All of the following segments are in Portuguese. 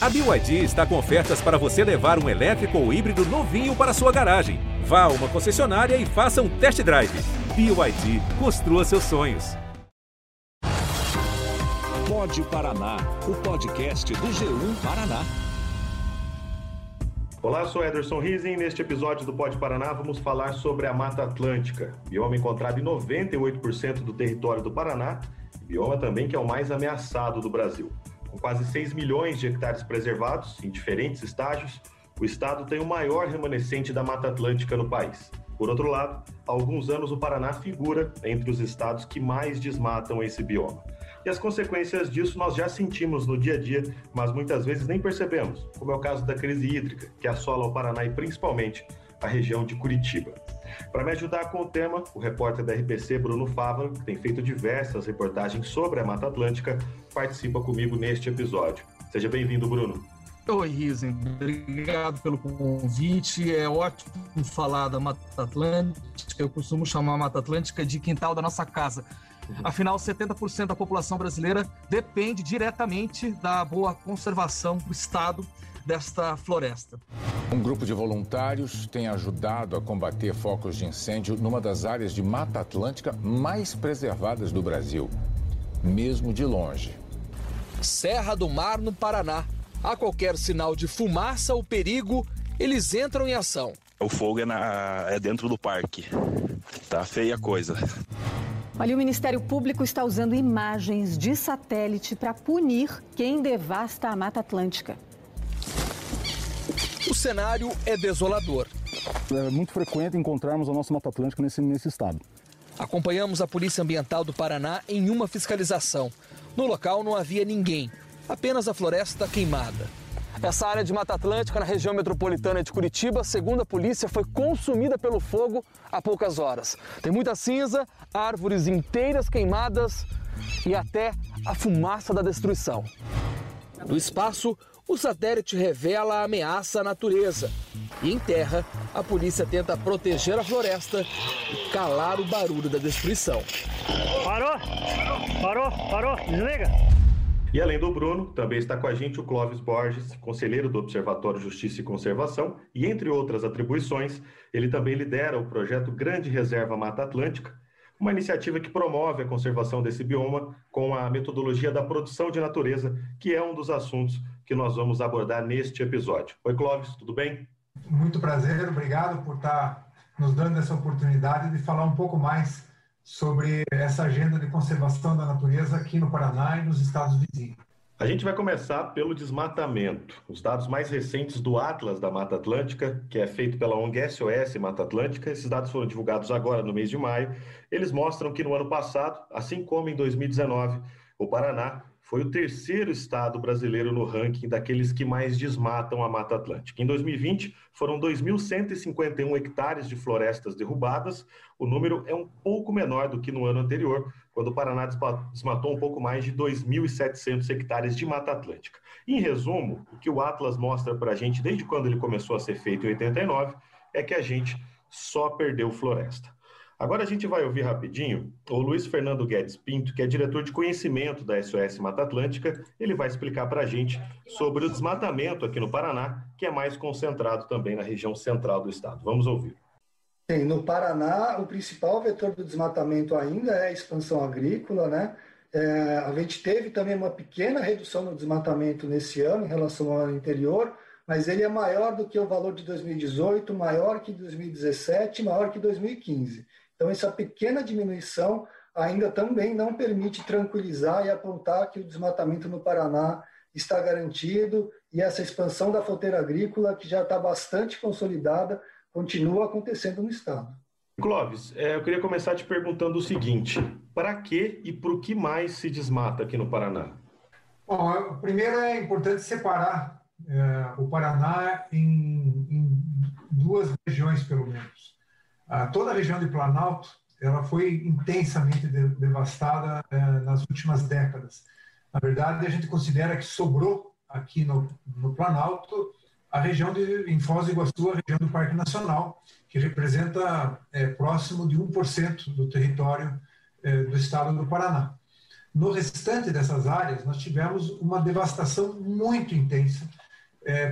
A BYD está com ofertas para você levar um elétrico ou híbrido novinho para sua garagem. Vá a uma concessionária e faça um test drive. BYD, construa seus sonhos. Pod Paraná, o podcast do G1 Paraná. Olá, sou Ederson Rizzi e neste episódio do Pod Paraná vamos falar sobre a Mata Atlântica, bioma encontrado em 98% do território do Paraná, bioma também que é o mais ameaçado do Brasil. Com quase 6 milhões de hectares preservados, em diferentes estágios, o estado tem o maior remanescente da Mata Atlântica no país. Por outro lado, há alguns anos o Paraná figura entre os estados que mais desmatam esse bioma. E as consequências disso nós já sentimos no dia a dia, mas muitas vezes nem percebemos, como é o caso da crise hídrica, que assola o Paraná e principalmente a região de Curitiba. Para me ajudar com o tema, o repórter da RPC, Bruno Fávaro, que tem feito diversas reportagens sobre a Mata Atlântica, participa comigo neste episódio. Seja bem-vindo, Bruno. Oi, Rizzi. Obrigado pelo convite. É ótimo falar da Mata Atlântica. Eu costumo chamar a Mata Atlântica de quintal da nossa casa. Afinal, 70% da população brasileira depende diretamente da boa conservação do estado desta floresta. Um grupo de voluntários tem ajudado a combater focos de incêndio numa das áreas de Mata Atlântica mais preservadas do Brasil, mesmo de longe. Serra do Mar, no Paraná. A qualquer sinal de fumaça ou perigo, eles entram em ação. O fogo é dentro do parque. Tá feia a coisa. Olha, o Ministério Público está usando imagens de satélite para punir quem devasta a Mata Atlântica. O cenário é desolador. É muito frequente encontrarmos a nossa Mata Atlântica nesse estado. Acompanhamos a Polícia Ambiental do Paraná em uma fiscalização. No local não havia ninguém, apenas a floresta queimada. Essa área de Mata Atlântica, na região metropolitana de Curitiba, segundo a polícia, foi consumida pelo fogo há poucas horas. Tem muita cinza, árvores inteiras queimadas e até a fumaça da destruição. No espaço, o satélite revela a ameaça à natureza. E em terra, a polícia tenta proteger a floresta e calar o barulho da destruição. Parou! Parou! Parou! Desliga! E além do Bruno, também está com a gente o Clóvis Borges, conselheiro do Observatório Justiça e Conservação, e entre outras atribuições, ele também lidera o projeto Grande Reserva Mata Atlântica, uma iniciativa que promove a conservação desse bioma com a metodologia da produção de natureza, que é um dos assuntos que nós vamos abordar neste episódio. Oi, Clóvis, tudo bem? Muito prazer, obrigado por estar nos dando essa oportunidade de falar um pouco mais sobre essa agenda de conservação da natureza aqui no Paraná e nos estados vizinhos. A gente vai começar pelo desmatamento. Os dados mais recentes do Atlas da Mata Atlântica, que é feito pela ONG SOS Mata Atlântica, esses dados foram divulgados agora no mês de maio, eles mostram que no ano passado, assim como em 2019, o Paraná foi o terceiro estado brasileiro no ranking daqueles que mais desmatam a Mata Atlântica. Em 2020, foram 2.151 hectares de florestas derrubadas. O número é um pouco menor do que no ano anterior, quando o Paraná desmatou um pouco mais de 2.700 hectares de Mata Atlântica. Em resumo, o que o Atlas mostra para a gente, desde quando ele começou a ser feito em 89, é que a gente só perdeu floresta. Agora a gente vai ouvir rapidinho o Luiz Fernando Guedes Pinto, que é diretor de conhecimento da SOS Mata Atlântica. Ele vai explicar para a gente sobre o desmatamento aqui no Paraná, que é mais concentrado também na região central do estado. Vamos ouvir. Sim, no Paraná, o principal vetor do desmatamento ainda é a expansão agrícola, né? A gente teve também uma pequena redução no desmatamento nesse ano em relação ao ano anterior, mas ele é maior do que o valor de 2018, maior que 2017, maior que 2015. Então, essa pequena diminuição ainda também não permite tranquilizar e apontar que o desmatamento no Paraná está garantido e essa expansão da fronteira agrícola, que já está bastante consolidada, continua acontecendo no estado. Clóvis, eu queria começar te perguntando o seguinte, para que e por que mais se desmata aqui no Paraná? Bom, primeiro é importante separar o Paraná em duas regiões, pelo menos. Toda a região de Planalto ela foi intensamente devastada nas últimas décadas. Na verdade, a gente considera que sobrou aqui no Planalto a região em Foz do Iguaçu, a região do Parque Nacional, que representa próximo de 1% do território do estado do Paraná. No restante dessas áreas, nós tivemos uma devastação muito intensa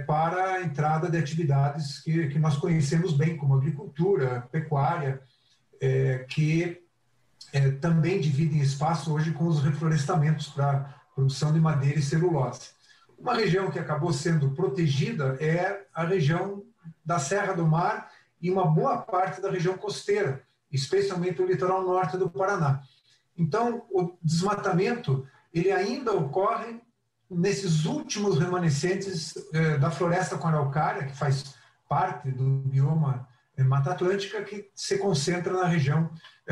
para a entrada de atividades que nós conhecemos bem, como agricultura, pecuária, que também dividem espaço hoje com os reflorestamentos para produção de madeira e celulose. Uma região que acabou sendo protegida é a região da Serra do Mar e uma boa parte da região costeira, especialmente o litoral norte do Paraná. Então, o desmatamento ele ainda ocorre nesses últimos remanescentes da floresta com araucária, que faz parte do bioma Mata Atlântica, que se concentra na região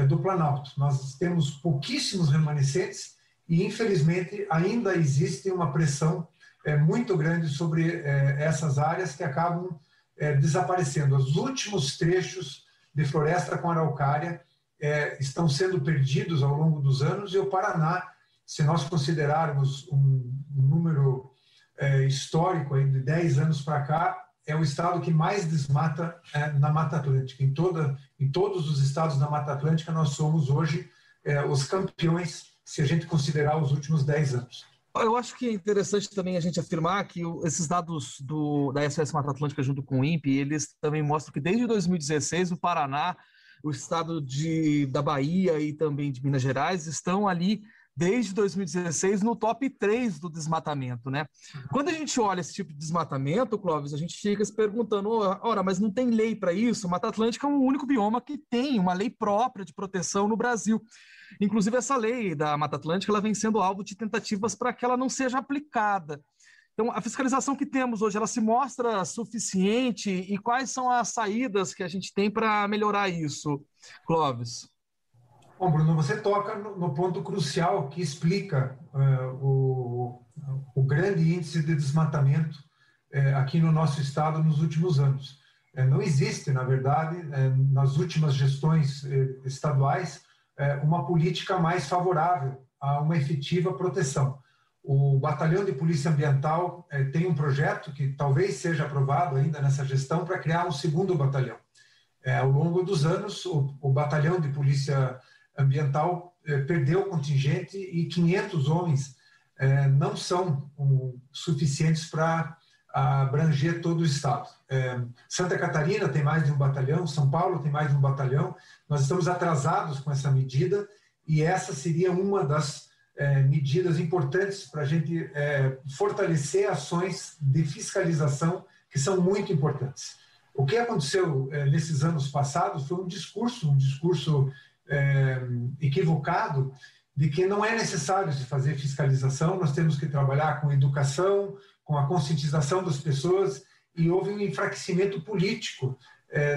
do Planalto. Nós temos pouquíssimos remanescentes e, infelizmente, ainda existe uma pressão muito grande sobre essas áreas que acabam desaparecendo. Os últimos trechos de floresta com araucária estão sendo perdidos ao longo dos anos, e o Paraná, se nós considerarmos um número histórico de 10 anos para cá, é o estado que mais desmata na Mata Atlântica. Em todos os estados da Mata Atlântica, nós somos hoje os campeões, se a gente considerar os últimos 10 anos. Eu acho que é interessante também a gente afirmar que esses dados da SOS Mata Atlântica junto com o INPE, eles também mostram que desde 2016 o Paraná, o estado da Bahia e também de Minas Gerais estão ali desde 2016 no top 3 do desmatamento, né? Quando a gente olha esse tipo de desmatamento, Clóvis, a gente fica se perguntando, ora, mas não tem lei para isso? Mata Atlântica é o único bioma que tem uma lei própria de proteção no Brasil. Inclusive essa lei da Mata Atlântica, ela vem sendo alvo de tentativas para que ela não seja aplicada. Então, a fiscalização que temos hoje, ela se mostra suficiente? E quais são as saídas que a gente tem para melhorar isso, Clóvis? Bom, Bruno, você toca no ponto crucial que explica o grande índice de desmatamento aqui no nosso estado nos últimos anos. Não existe, na verdade, nas últimas gestões estaduais, uma política mais favorável a uma efetiva proteção. O Batalhão de Polícia Ambiental tem um projeto que talvez seja aprovado ainda nessa gestão para criar um segundo batalhão. Ao longo dos anos, o Batalhão de Polícia Ambiental perdeu o contingente e 500 homens não são suficientes para abranger todo o estado. Santa Catarina tem mais de um batalhão, São Paulo tem mais de um batalhão. Nós estamos atrasados com essa medida e essa seria uma das medidas importantes para a gente fortalecer ações de fiscalização que são muito importantes. O que aconteceu nesses anos passados foi um discurso equivocado de que não é necessário se fazer fiscalização, nós temos que trabalhar com educação, com a conscientização das pessoas, e houve um enfraquecimento político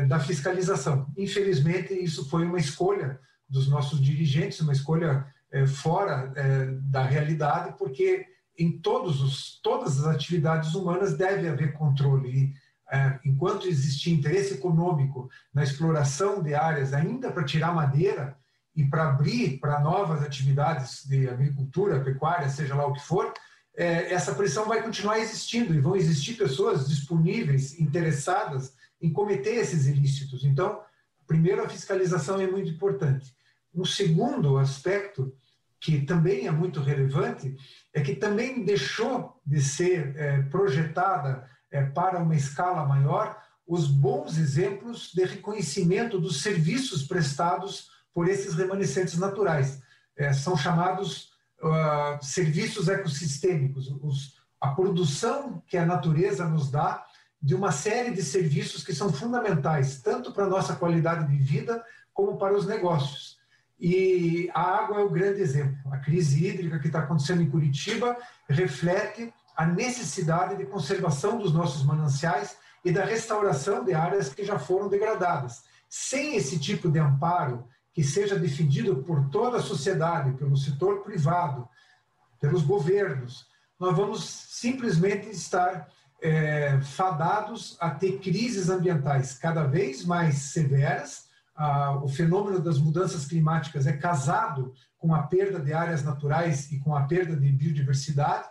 da fiscalização. Infelizmente, isso foi uma escolha dos nossos dirigentes, uma escolha fora da realidade, porque em todas as atividades humanas deve haver controle. E enquanto existir interesse econômico na exploração de áreas ainda para tirar madeira e para abrir para novas atividades de agricultura, pecuária, seja lá o que for, essa pressão vai continuar existindo e vão existir pessoas disponíveis, interessadas em cometer esses ilícitos. Então, primeiro, a fiscalização é muito importante. Um segundo aspecto, que também é muito relevante, é que também deixou de ser projetada para uma escala maior os bons exemplos de reconhecimento dos serviços prestados por esses remanescentes naturais. São chamados serviços ecossistêmicos, a produção que a natureza nos dá de uma série de serviços que são fundamentais, tanto para a nossa qualidade de vida como para os negócios. E a água é o grande exemplo. A crise hídrica que está acontecendo em Curitiba reflete a necessidade de conservação dos nossos mananciais e da restauração de áreas que já foram degradadas. Sem esse tipo de amparo que seja defendido por toda a sociedade, pelo setor privado, pelos governos, nós vamos simplesmente estar fadados a ter crises ambientais cada vez mais severas. O fenômeno das mudanças climáticas é casado com a perda de áreas naturais e com a perda de biodiversidade,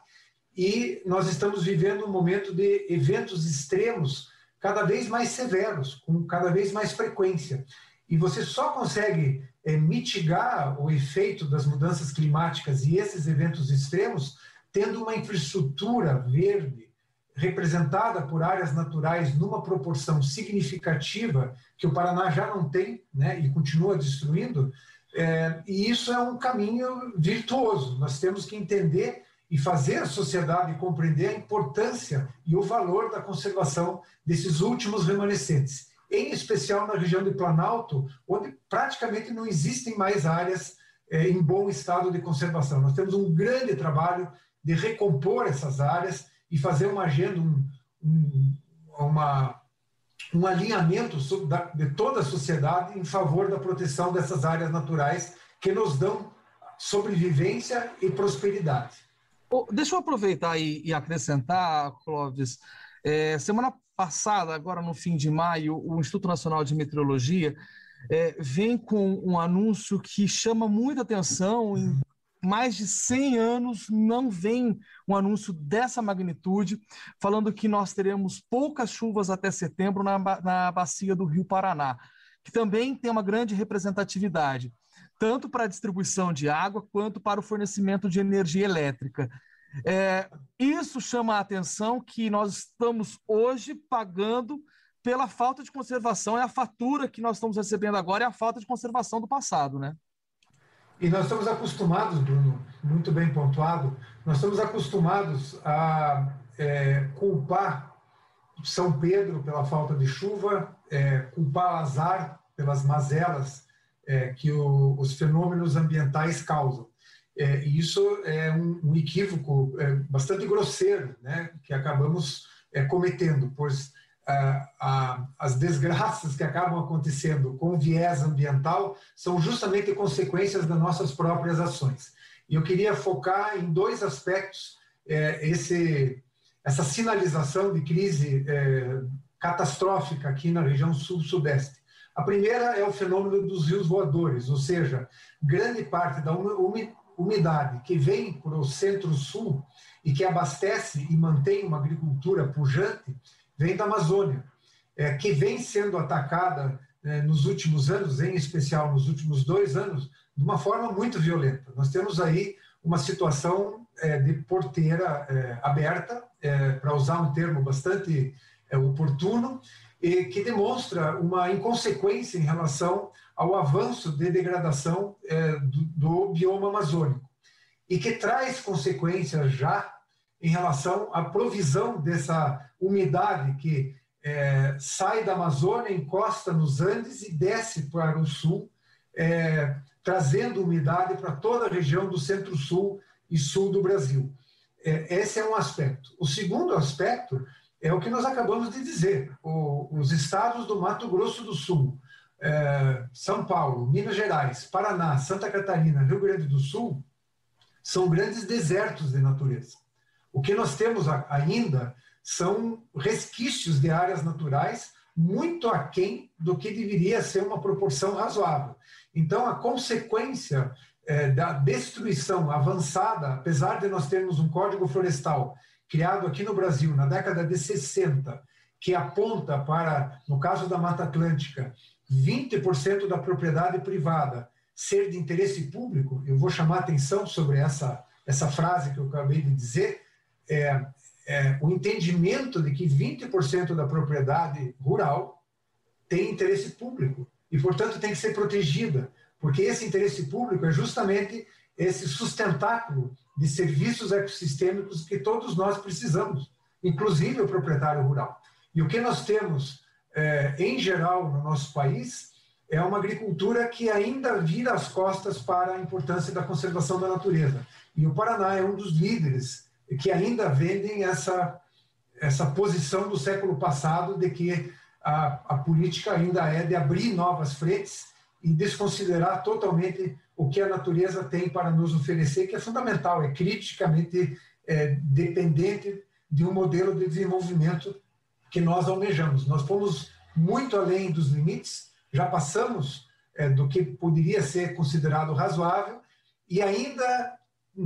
e nós estamos vivendo um momento de eventos extremos cada vez mais severos, com cada vez mais frequência. e você só consegue mitigar o efeito das mudanças climáticas e esses eventos extremos tendo uma infraestrutura verde representada por áreas naturais numa proporção significativa que o Paraná já não tem, né, e continua destruindo, e isso é um caminho virtuoso. Nós temos que entender e fazer a sociedade compreender a importância e o valor da conservação desses últimos remanescentes, em especial na região do Planalto, onde praticamente não existem mais áreas em bom estado de conservação. Nós temos um grande trabalho de recompor essas áreas e fazer uma agenda, um alinhamento de toda a sociedade em favor da proteção dessas áreas naturais que nos dão sobrevivência e prosperidade. Oh, deixa eu aproveitar e acrescentar, Clóvis, semana passada, agora no fim de maio, o Instituto Nacional de Meteorologia vem com um anúncio que chama muita atenção. Em mais de 100 anos não vem um anúncio dessa magnitude, falando que nós teremos poucas chuvas até setembro na bacia do Rio Paraná, que também tem uma grande representatividade, tanto para a distribuição de água quanto para o fornecimento de energia elétrica. Isso chama a atenção que nós estamos hoje pagando pela falta de conservação, é a fatura que nós estamos recebendo agora, é a falta de conservação do passado, né? E nós estamos acostumados, Bruno, muito bem pontuado, nós estamos acostumados a culpar São Pedro pela falta de chuva, culpar azar pelas mazelas que os fenômenos ambientais causam. E isso é um equívoco bastante grosseiro, né, que acabamos cometendo, pois as desgraças que acabam acontecendo com viés ambiental são justamente consequências das nossas próprias ações. E eu queria focar em dois aspectos, essa sinalização de crise catastrófica aqui na região sul-sudeste. A primeira é o fenômeno dos rios voadores, ou seja, grande parte da umidade que vem para o centro-sul e que abastece e mantém uma agricultura pujante, vem da Amazônia, que vem sendo atacada nos últimos anos, em especial nos últimos 2 anos, de uma forma muito violenta. Nós temos aí uma situação de porteira aberta, para usar um termo bastante oportuno, e que demonstra uma inconsequência em relação ao avanço de degradação do bioma amazônico, e que traz consequências já em relação à provisão dessa umidade que sai da Amazônia, encosta nos Andes e desce para o sul, trazendo umidade para toda a região do centro-sul e sul do Brasil. Esse é um aspecto. O segundo aspecto é o que nós acabamos de dizer. Os estados do Mato Grosso do Sul, São Paulo, Minas Gerais, Paraná, Santa Catarina, Rio Grande do Sul, são grandes desertos de natureza. O que nós temos ainda são resquícios de áreas naturais muito aquém do que deveria ser uma proporção razoável. Então, a consequência da destruição avançada, apesar de nós termos um Código Florestal criado aqui no Brasil na década de 60, que aponta para, no caso da Mata Atlântica, 20% da propriedade privada ser de interesse público, eu vou chamar atenção sobre essa frase que eu acabei de dizer, o entendimento de que 20% da propriedade rural tem interesse público e, portanto, tem que ser protegida, porque esse interesse público é justamente esse sustentáculo de serviços ecossistêmicos que todos nós precisamos, inclusive o proprietário rural. E o que nós temos, em geral, no nosso país, é uma agricultura que ainda vira as costas para a importância da conservação da natureza. E o Paraná é um dos líderes que ainda vendem essa posição do século passado de que a política ainda é de abrir novas frentes e desconsiderar totalmente o que a natureza tem para nos oferecer, que é fundamental, é criticamente dependente de um modelo de desenvolvimento que nós almejamos. Nós fomos muito além dos limites, já passamos do que poderia ser considerado razoável e ainda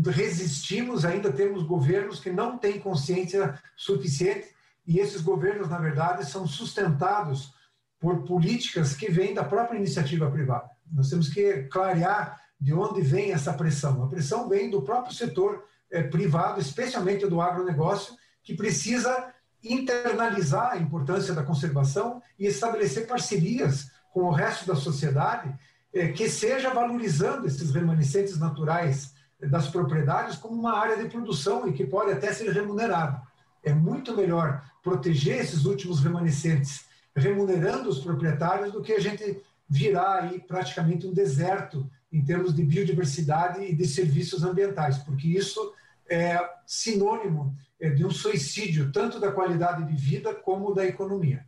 resistimos, ainda temos governos que não têm consciência suficiente e esses governos, na verdade, são sustentados por políticas que vêm da própria iniciativa privada. Nós temos que clarear de onde vem essa pressão. A pressão vem do próprio setor privado, especialmente do agronegócio, que precisa internalizar a importância da conservação e estabelecer parcerias com o resto da sociedade que seja valorizando esses remanescentes naturais das propriedades como uma área de produção e que pode até ser remunerada. É muito melhor proteger esses últimos remanescentes remunerando os proprietários do que a gente virar aí praticamente um deserto em termos de biodiversidade e de serviços ambientais, porque isso é sinônimo de um suicídio tanto da qualidade de vida como da economia.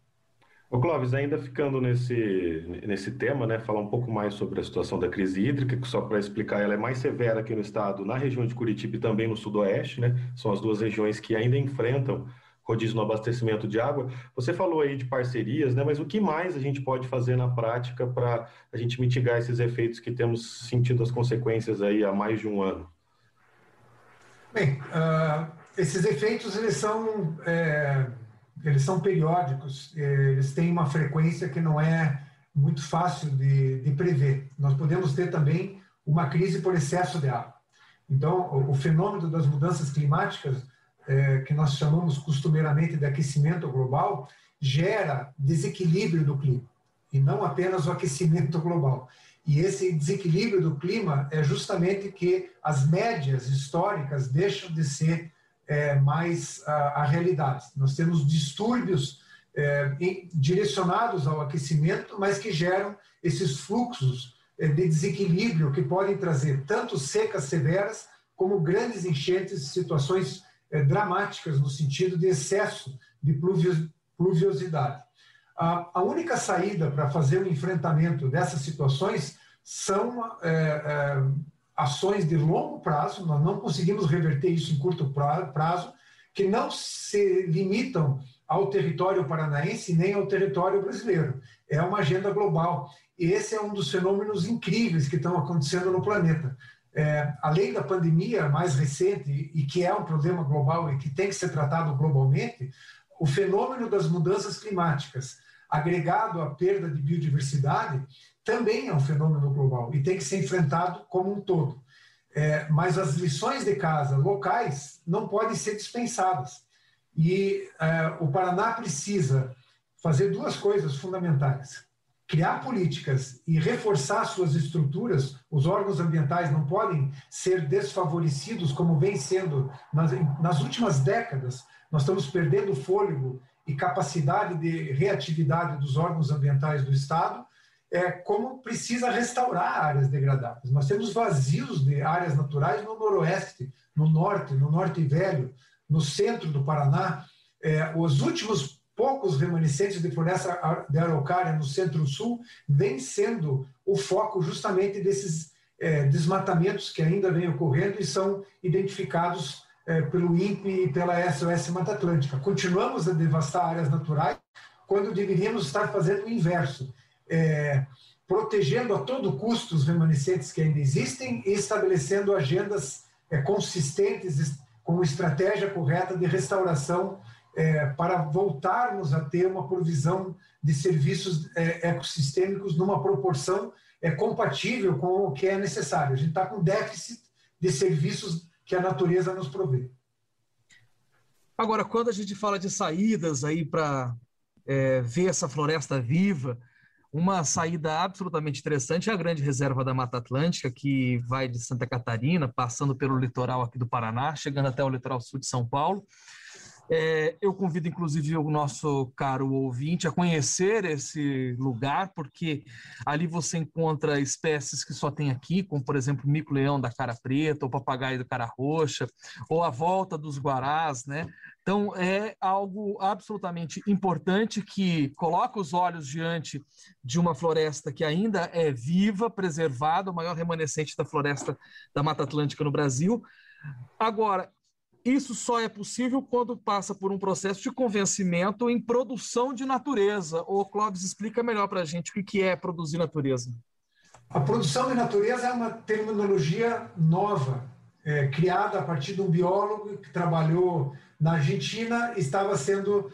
Ô Clóvis, ainda ficando nesse tema, né, falar um pouco mais sobre a situação da crise hídrica, que só para explicar, ela é mais severa aqui no estado, na região de Curitiba e também no sudoeste, né, são as duas regiões que ainda enfrentam rodízio no abastecimento de água. Você falou aí de parcerias, né, mas o que mais a gente pode fazer na prática para a gente mitigar esses efeitos que temos sentido as consequências aí há mais de um ano? Bem, esses efeitos, eles são periódicos, eles têm uma frequência que não é muito fácil de prever. Nós podemos ter também uma crise por excesso de água. Então, o fenômeno das mudanças climáticas, que nós chamamos costumeiramente de aquecimento global, gera desequilíbrio do clima, e não apenas o aquecimento global. E esse desequilíbrio do clima é justamente que as médias históricas deixam de ser mais a realidade. Nós temos distúrbios direcionados ao aquecimento, mas que geram esses fluxos de desequilíbrio que podem trazer tanto secas severas como grandes enchentes, situações dramáticas no sentido de excesso de pluviosidade. A única saída para fazer o enfrentamento dessas situações são ações de longo prazo. Nós não conseguimos reverter isso em curto prazo, que não se limitam ao território paranaense nem ao território brasileiro. É uma agenda global. E esse é um dos fenômenos incríveis que estão acontecendo no planeta. Além da pandemia mais recente, e que é um problema global e que tem que ser tratado globalmente, o fenômeno das mudanças climáticas, agregado à perda de biodiversidade, também é um fenômeno global e tem que ser enfrentado como um todo. Mas as lições de casa locais não podem ser dispensadas. E o Paraná precisa fazer duas coisas fundamentais: criar políticas e reforçar suas estruturas. Os órgãos ambientais não podem ser desfavorecidos, como vem sendo nas últimas décadas. Nós estamos perdendo fôlego e capacidade de reatividade dos órgãos ambientais do Estado, como precisa restaurar áreas degradadas. Nós temos vazios de áreas naturais no noroeste, no norte, no norte velho, no centro do Paraná. Os últimos poucos remanescentes de floresta de araucária no centro-sul vem sendo o foco justamente desses desmatamentos que ainda vem ocorrendo e são identificados pelo INPE e pela SOS Mata Atlântica. Continuamos a devastar áreas naturais quando deveríamos estar fazendo o inverso, protegendo a todo custo os remanescentes que ainda existem e estabelecendo agendas consistentes com estratégia correta de restauração para voltarmos a ter uma provisão de serviços ecossistêmicos numa proporção compatível com o que é necessário. A gente está com déficit de serviços que a natureza nos provê. Agora, quando a gente fala de saídas aí para ver essa floresta viva, uma saída absolutamente interessante é a Grande Reserva da Mata Atlântica, que vai de Santa Catarina, passando pelo litoral aqui do Paraná, chegando até o litoral sul de São Paulo. Eu convido, inclusive, o nosso caro ouvinte a conhecer esse lugar, porque ali você encontra espécies que só tem aqui, como, por exemplo, o mico-leão da cara preta, o papagaio da cara roxa, ou a volta dos guarás, né? Então, é algo absolutamente importante que coloca os olhos diante de uma floresta que ainda é viva, preservada, o maior remanescente da floresta da Mata Atlântica no Brasil. Agora, isso só é possível quando passa por um processo de convencimento em produção de natureza. O Clóvis explica melhor para a gente o que é produzir natureza. A produção de natureza é uma terminologia nova, criada a partir de um biólogo que trabalhou na Argentina, estava sendo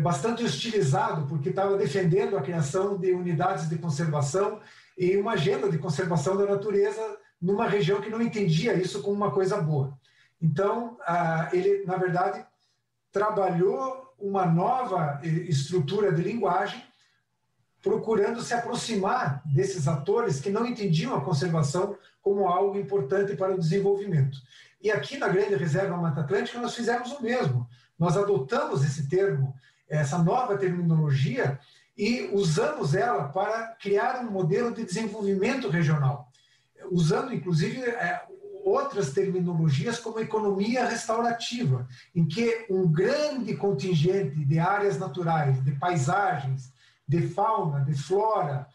bastante hostilizado, porque estava defendendo a criação de unidades de conservação e uma agenda de conservação da natureza numa região que não entendia isso como uma coisa boa. Então, ele, na verdade, trabalhou uma nova estrutura de linguagem, procurando se aproximar desses atores que não entendiam a conservação como algo importante para o desenvolvimento. E aqui na Grande Reserva Mata Atlântica nós fizemos o mesmo. Nós adotamos esse termo, essa nova terminologia, e usamos ela para criar um modelo de desenvolvimento regional, usando inclusive outras terminologias como economia restaurativa, em que um grande contingente de áreas naturais, de paisagens, de fauna, de flora,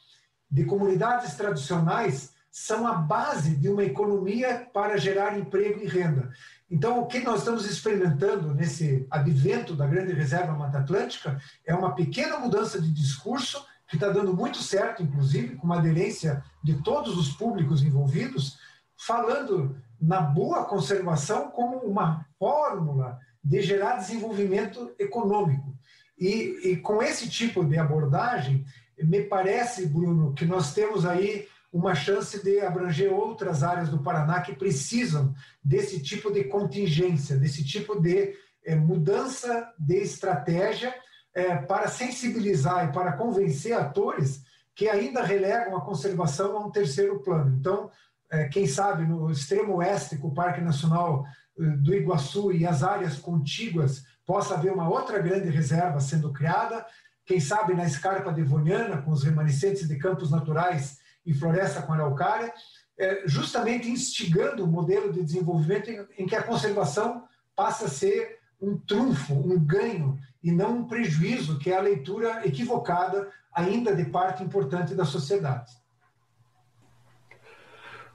de comunidades tradicionais, são a base de uma economia para gerar emprego e renda. Então, o que nós estamos experimentando nesse advento da Grande Reserva Mata Atlântica é uma pequena mudança de discurso, que está dando muito certo, inclusive, com uma aderência de todos os públicos envolvidos, falando na boa conservação como uma fórmula de gerar desenvolvimento econômico. E com esse tipo de abordagem, me parece, Bruno, que nós temos aí uma chance de abranger outras áreas do Paraná que precisam desse tipo de contingência, desse tipo de mudança de estratégia para sensibilizar e para convencer atores que ainda relegam a conservação a um terceiro plano. Então, quem sabe no extremo oeste, com o Parque Nacional do Iguaçu e as áreas contíguas, possa haver uma outra grande reserva sendo criada, quem sabe na Escarpa Devoniana, com os remanescentes de campos naturais e floresta com araucária, justamente instigando o modelo de desenvolvimento em que a conservação passa a ser um trunfo, um ganho, e não um prejuízo, que é a leitura equivocada ainda de parte importante da sociedade.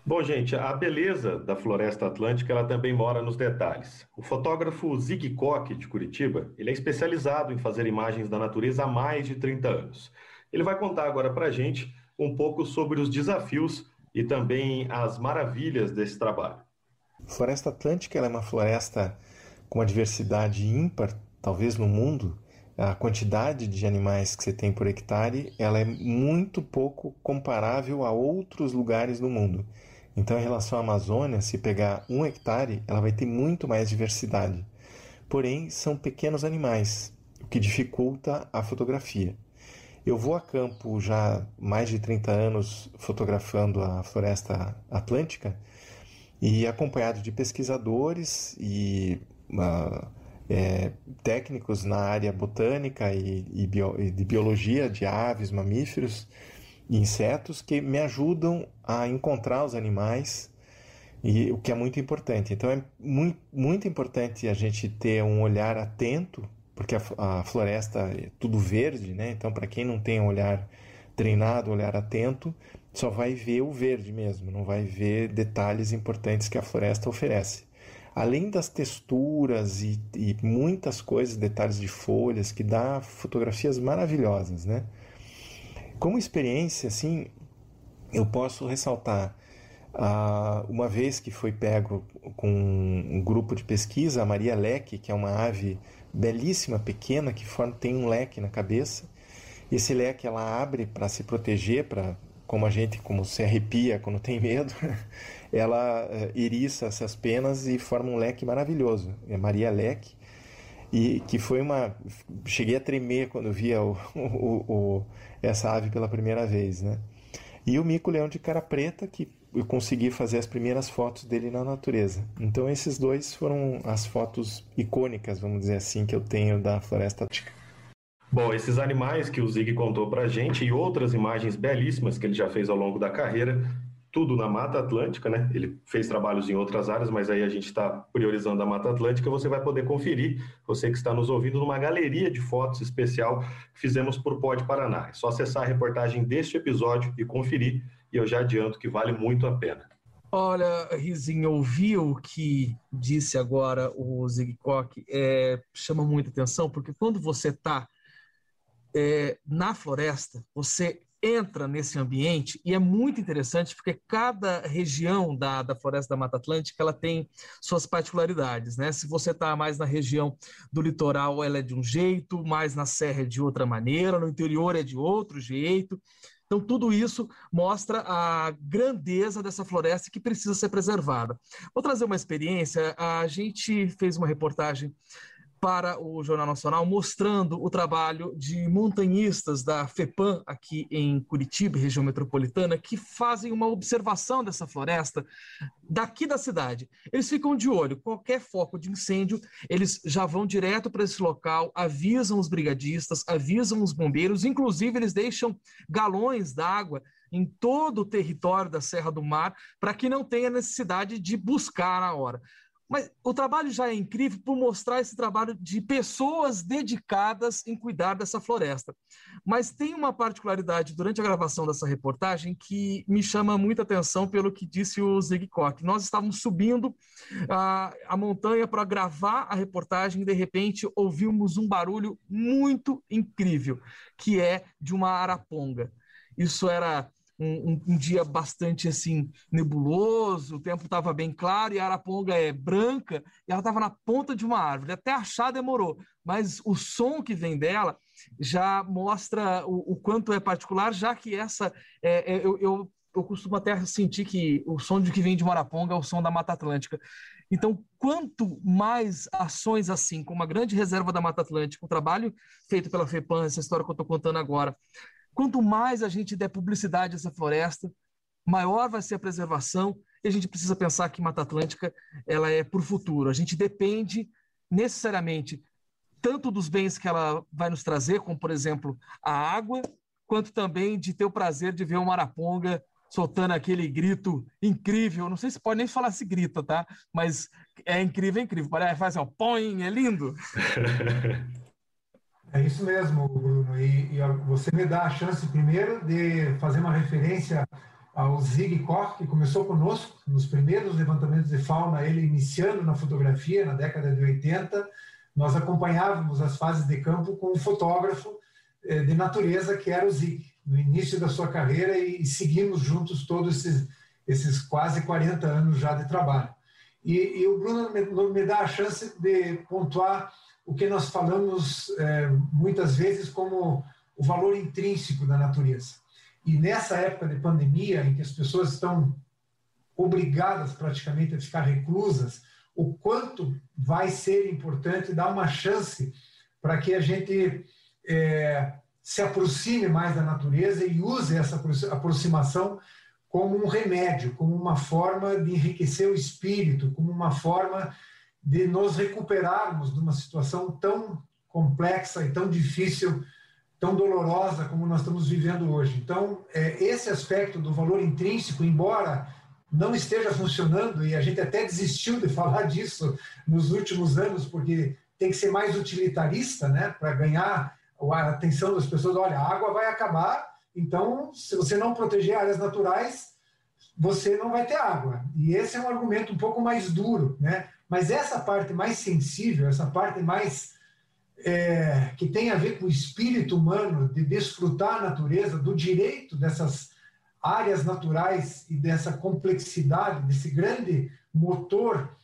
Bom, gente, a beleza da floresta atlântica, ela também mora nos detalhes. O fotógrafo Zig Koch, de Curitiba, ele é especializado em fazer imagens da natureza há mais de 30 anos. Ele vai contar agora para a gente um pouco sobre os desafios e também as maravilhas desse trabalho. Floresta atlântica, ela é uma floresta com uma diversidade ímpar, talvez no mundo. A quantidade de animais que você tem por hectare, ela é muito pouco comparável a outros lugares no mundo. Então, em relação à Amazônia, se pegar 1 hectare, ela vai ter muito mais diversidade. Porém, são pequenos animais, o que dificulta a fotografia. Eu vou a campo já há mais de 30 anos fotografando a floresta atlântica e acompanhado de pesquisadores e técnicos na área botânica e de biologia de aves, mamíferos e insetos que me ajudam a encontrar os animais, e o que é muito importante. Então é muito importante a gente ter um olhar atento, porque a floresta é tudo verde, né? Então, para quem não tem um olhar treinado, um olhar atento, só vai ver o verde mesmo, não vai ver detalhes importantes que a floresta oferece. Além das texturas e muitas coisas, detalhes de folhas, que dá fotografias maravilhosas, né? Como experiência, assim, eu posso ressaltar, uma vez que foi pego com um grupo de pesquisa, a Maria Leque, que é uma ave belíssima, pequena, que tem um leque na cabeça. Esse leque ela abre para se proteger, como a gente se arrepia quando tem medo, ela eriça essas penas e forma um leque maravilhoso. É Maria Leque, e que foi uma... Cheguei a tremer quando via essa ave pela primeira vez, né? E o mico-leão de cara preta, que eu consegui fazer as primeiras fotos dele na natureza. Então esses dois foram as fotos icônicas, vamos dizer assim, que eu tenho da floresta atlântica. Bom, esses animais que o Zig contou para a gente e outras imagens belíssimas que ele já fez ao longo da carreira, tudo na Mata Atlântica, né? Ele fez trabalhos em outras áreas, mas aí a gente está priorizando a Mata Atlântica. Você vai poder conferir, você que está nos ouvindo, numa galeria de fotos especial que fizemos para o Pod Paraná. É só acessar a reportagem deste episódio e conferir, e eu já adianto que vale muito a pena. Olha, Rizinho, ouviu o que disse agora o Zig Koch? Chama muita atenção, porque quando você está na floresta, você entra nesse ambiente, e é muito interessante porque cada região da floresta da Mata Atlântica ela tem suas particularidades, né? Se você está mais na região do litoral, ela é de um jeito, mais na serra é de outra maneira, no interior é de outro jeito. Então, tudo isso mostra a grandeza dessa floresta que precisa ser preservada. Vou trazer uma experiência. A gente fez uma reportagem para o Jornal Nacional, mostrando o trabalho de montanhistas da FEPAM, aqui em Curitiba, região metropolitana, que fazem uma observação dessa floresta daqui da cidade. Eles ficam de olho, qualquer foco de incêndio, eles já vão direto para esse local, avisam os brigadistas, avisam os bombeiros, inclusive eles deixam galões d'água em todo o território da Serra do Mar, para que não tenha necessidade de buscar na hora. Mas o trabalho já é incrível por mostrar esse trabalho de pessoas dedicadas em cuidar dessa floresta. Mas tem uma particularidade durante a gravação dessa reportagem que me chama muita atenção pelo que disse o Zig Koch. Nós estávamos subindo a montanha para gravar a reportagem e, de repente, ouvimos um barulho muito incrível, que é de uma araponga. Isso era um dia bastante assim, nebuloso, o tempo estava bem claro e a araponga é branca e ela estava na ponta de uma árvore. Até achar demorou, mas o som que vem dela já mostra o quanto é particular, já que essa... Eu costumo até sentir que o som de que vem de Maraponga é o som da Mata Atlântica. Então, quanto mais ações assim, como a Grande Reserva da Mata Atlântica, o trabalho feito pela FEPAM, essa história que eu estou contando agora, quanto mais a gente der publicidade a essa floresta, maior vai ser a preservação, e a gente precisa pensar que Mata Atlântica ela é para o futuro. A gente depende necessariamente tanto dos bens que ela vai nos trazer, como, por exemplo, a água, quanto também de ter o prazer de ver uma araponga soltando aquele grito incrível. Não sei se pode nem falar se grita, tá? Mas é incrível, é incrível. Parece, faz assim, ó, põe, é lindo. É isso mesmo, Bruno. E você me dá a chance, primeiro, de fazer uma referência ao Zig Koch, que começou conosco nos primeiros levantamentos de fauna, ele iniciando na fotografia, na década de 80. Nós acompanhávamos as fases de campo com um fotógrafo de natureza, que era o Zig, no início da sua carreira, e seguimos juntos todos esses quase 40 anos já de trabalho. E o Bruno me dá a chance de pontuar o que nós falamos muitas vezes como o valor intrínseco da natureza. E nessa época de pandemia, em que as pessoas estão obrigadas praticamente a ficar reclusas, o quanto vai ser importante dar uma chance para que a gente... se aproxime mais da natureza e use essa aproximação como um remédio, como uma forma de enriquecer o espírito, como uma forma de nos recuperarmos de uma situação tão complexa e tão difícil, tão dolorosa como nós estamos vivendo hoje. Então, esse aspecto do valor intrínseco, embora não esteja funcionando, e a gente até desistiu de falar disso nos últimos anos, porque tem que ser mais utilitarista, né, para ganhar a atenção das pessoas. Olha, a água vai acabar, então, se você não proteger áreas naturais, você não vai ter água. E esse é um argumento um pouco mais duro, né? Mas essa parte mais sensível, essa parte mais que tem a ver com o espírito humano, de desfrutar a natureza, do direito dessas áreas naturais e dessa complexidade, desse grande motor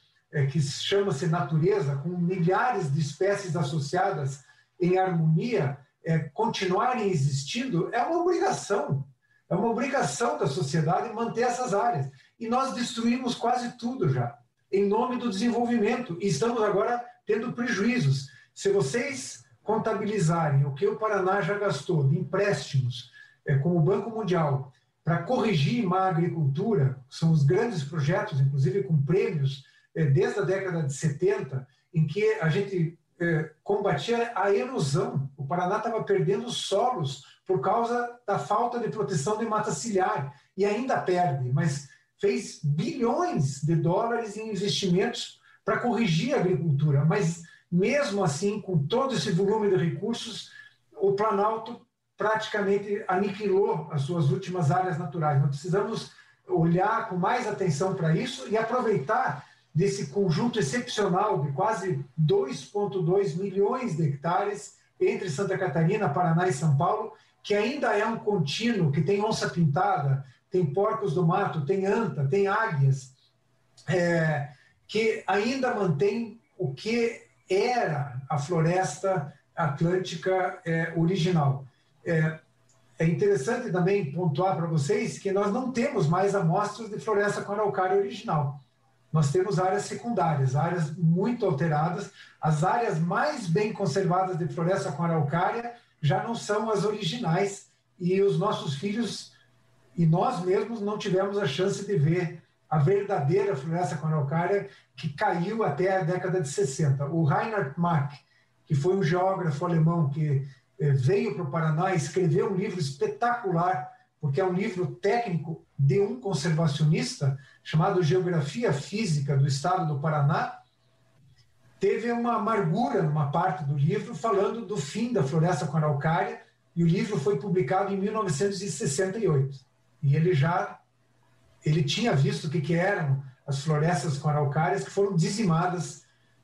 que chama-se natureza, com milhares de espécies associadas em harmonia, continuarem existindo, é uma obrigação da sociedade manter essas áreas. E nós destruímos quase tudo já, em nome do desenvolvimento, e estamos agora tendo prejuízos. Se vocês contabilizarem o que o Paraná já gastou de empréstimos com o Banco Mundial para corrigir má agricultura, são os grandes projetos, inclusive com prêmios, desde a década de 70, em que a gente... combatia a erosão. O Paraná estava perdendo solos por causa da falta de proteção de mata ciliar, e ainda perde, mas fez bilhões de dólares em investimentos para corrigir a agricultura. Mas, mesmo assim, com todo esse volume de recursos, o Planalto praticamente aniquilou as suas últimas áreas naturais. Nós precisamos olhar com mais atenção para isso e aproveitar desse conjunto excepcional de quase 2,2 milhões de hectares entre Santa Catarina, Paraná e São Paulo, que ainda é um contínuo, que tem onça-pintada, tem porcos do mato, tem anta, tem águias, que ainda mantém o que era a floresta atlântica original. É interessante também pontuar para vocês que nós não temos mais amostras de floresta com araucária original. Nós temos áreas secundárias, áreas muito alteradas. As áreas mais bem conservadas de floresta com araucária já não são as originais, e os nossos filhos e nós mesmos não tivemos a chance de ver a verdadeira floresta com araucária, que caiu até a década de 60. O Reinhard Mach, que foi um geógrafo alemão que veio para o Paraná e escreveu um livro espetacular, porque é um livro técnico de um conservacionista, chamado Geografia Física do Estado do Paraná, teve uma amargura numa parte do livro falando do fim da floresta com araucária, e o livro foi publicado em 1968. E ele tinha visto o que eram as florestas com araucárias, que foram dizimadas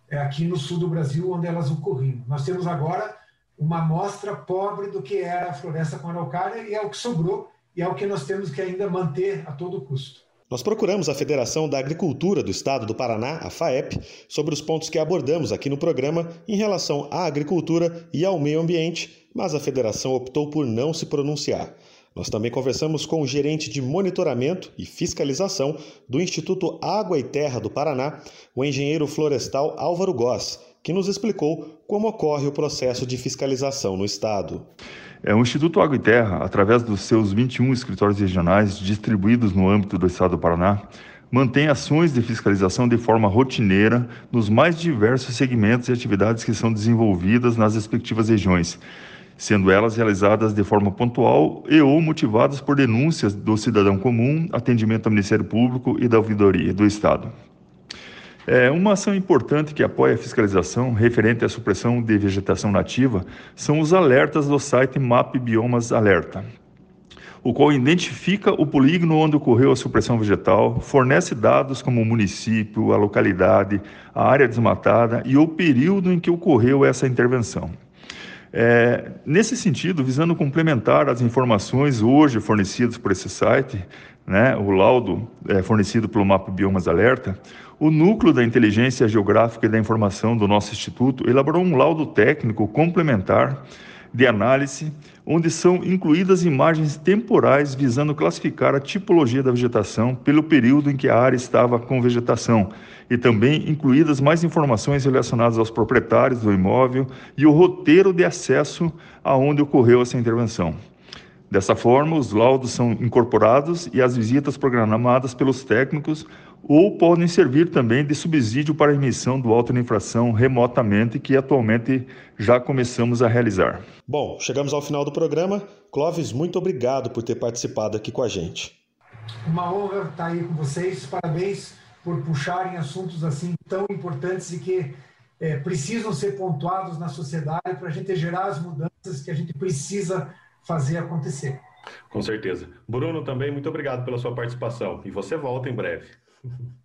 aqui no sul do Brasil, onde elas ocorriam. Nós temos agora uma amostra pobre do que era a floresta com araucária, e é o que sobrou, e é o que nós temos que ainda manter a todo custo. Nós procuramos a Federação da Agricultura do Estado do Paraná, a FAEP, sobre os pontos que abordamos aqui no programa em relação à agricultura e ao meio ambiente, mas a Federação optou por não se pronunciar. Nós também conversamos com o gerente de monitoramento e fiscalização do Instituto Água e Terra do Paraná, o engenheiro florestal Álvaro Goss, que nos explicou como ocorre o processo de fiscalização no Estado. O Instituto Água e Terra, através dos seus 21 escritórios regionais distribuídos no âmbito do Estado do Paraná, mantém ações de fiscalização de forma rotineira nos mais diversos segmentos e atividades que são desenvolvidas nas respectivas regiões, sendo elas realizadas de forma pontual e ou motivadas por denúncias do cidadão comum, atendimento ao Ministério Público e da Ouvidoria do Estado. Uma ação importante que apoia a fiscalização referente à supressão de vegetação nativa são os alertas do site MAP Biomas Alerta, o qual identifica o polígono onde ocorreu a supressão vegetal, fornece dados como o município, a localidade, a área desmatada e o período em que ocorreu essa intervenção. Nesse sentido, visando complementar as informações hoje fornecidas por esse site, o laudo fornecido pelo Mapa Biomas Alerta, o Núcleo da Inteligência Geográfica e da Informação do nosso Instituto elaborou um laudo técnico complementar de análise, onde são incluídas imagens temporais visando classificar a tipologia da vegetação pelo período em que a área estava com vegetação, e também incluídas mais informações relacionadas aos proprietários do imóvel e o roteiro de acesso aonde ocorreu essa intervenção. Dessa forma, os laudos são incorporados e as visitas programadas pelos técnicos ou podem servir também de subsídio para a emissão do auto de infração remotamente, que atualmente já começamos a realizar. Bom, chegamos ao final do programa. Clóvis, muito obrigado por ter participado aqui com a gente. Uma honra estar aí com vocês. Parabéns por puxarem assuntos assim tão importantes e que precisam ser pontuados na sociedade para a gente gerar as mudanças que a gente precisa fazer acontecer. Com certeza. Bruno, também muito obrigado pela sua participação, e você volta em breve.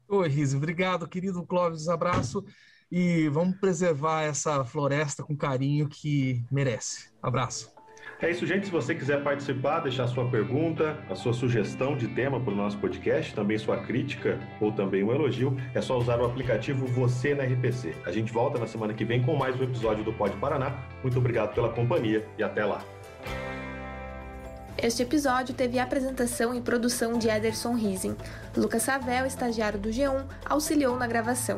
Oi, Rizzi. Obrigado, querido Clóvis. Um abraço, e vamos preservar essa floresta com carinho que merece. Abraço. É isso, gente. Se você quiser participar, deixar sua pergunta, a sua sugestão de tema para o nosso podcast, também sua crítica ou também um elogio, é só usar o aplicativo Você na RPC. A gente volta na semana que vem com mais um episódio do Pod Paraná. Muito obrigado pela companhia e até lá. Este episódio teve apresentação e produção de Ederson Rizzi. Lucas Savel, estagiário do G1, auxiliou na gravação.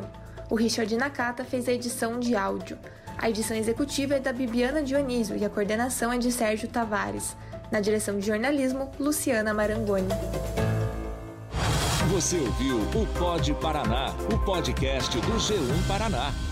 O Richard Nakata fez a edição de áudio. A edição executiva é da Bibiana Dionísio e a coordenação é de Sérgio Tavares. Na direção de jornalismo, Luciana Marangoni. Você ouviu o Pod Paraná, o podcast do G1 Paraná.